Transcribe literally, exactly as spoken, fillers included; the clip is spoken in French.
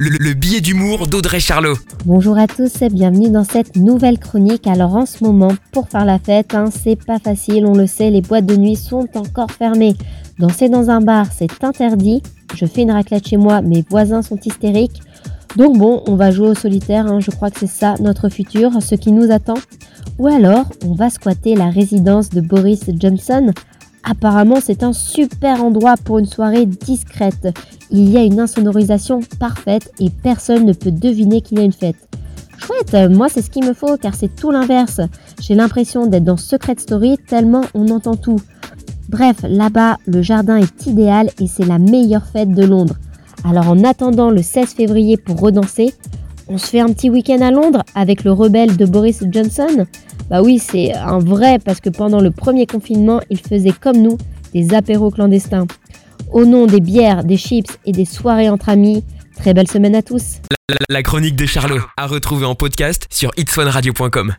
Le, le billet d'humour d'Audrey Charlot. Bonjour à tous, bienvenue dans cette nouvelle chronique. Alors en ce moment, pour faire la fête, hein, c'est pas facile, on le sait, les boîtes de nuit sont encore fermées. Danser dans un bar, c'est interdit. Je fais une raclette chez moi, mes voisins sont hystériques. Donc bon, on va jouer au solitaire, hein, je crois que c'est ça notre futur, ce qui nous attend. Ou alors, on va squatter la résidence de Boris Johnson. Apparemment, c'est un super endroit pour une soirée discrète. Il y a une insonorisation parfaite et personne ne peut deviner qu'il y a une fête. Chouette, moi c'est ce qu'il me faut car c'est tout l'inverse. J'ai l'impression d'être dans Secret Story tellement on entend tout. Bref, là-bas, le jardin est idéal et c'est la meilleure fête de Londres. Alors en attendant le seize février pour redanser, on se fait un petit week-end à Londres avec le rebelle de Boris Johnson. Bah oui, c'est un vrai parce que pendant le premier confinement, il faisait comme nous des apéros clandestins. Au nom des bières, des chips et des soirées entre amis, très belle semaine à tous. La, la, la chronique des Charlots à retrouver en podcast sur its one radio point com.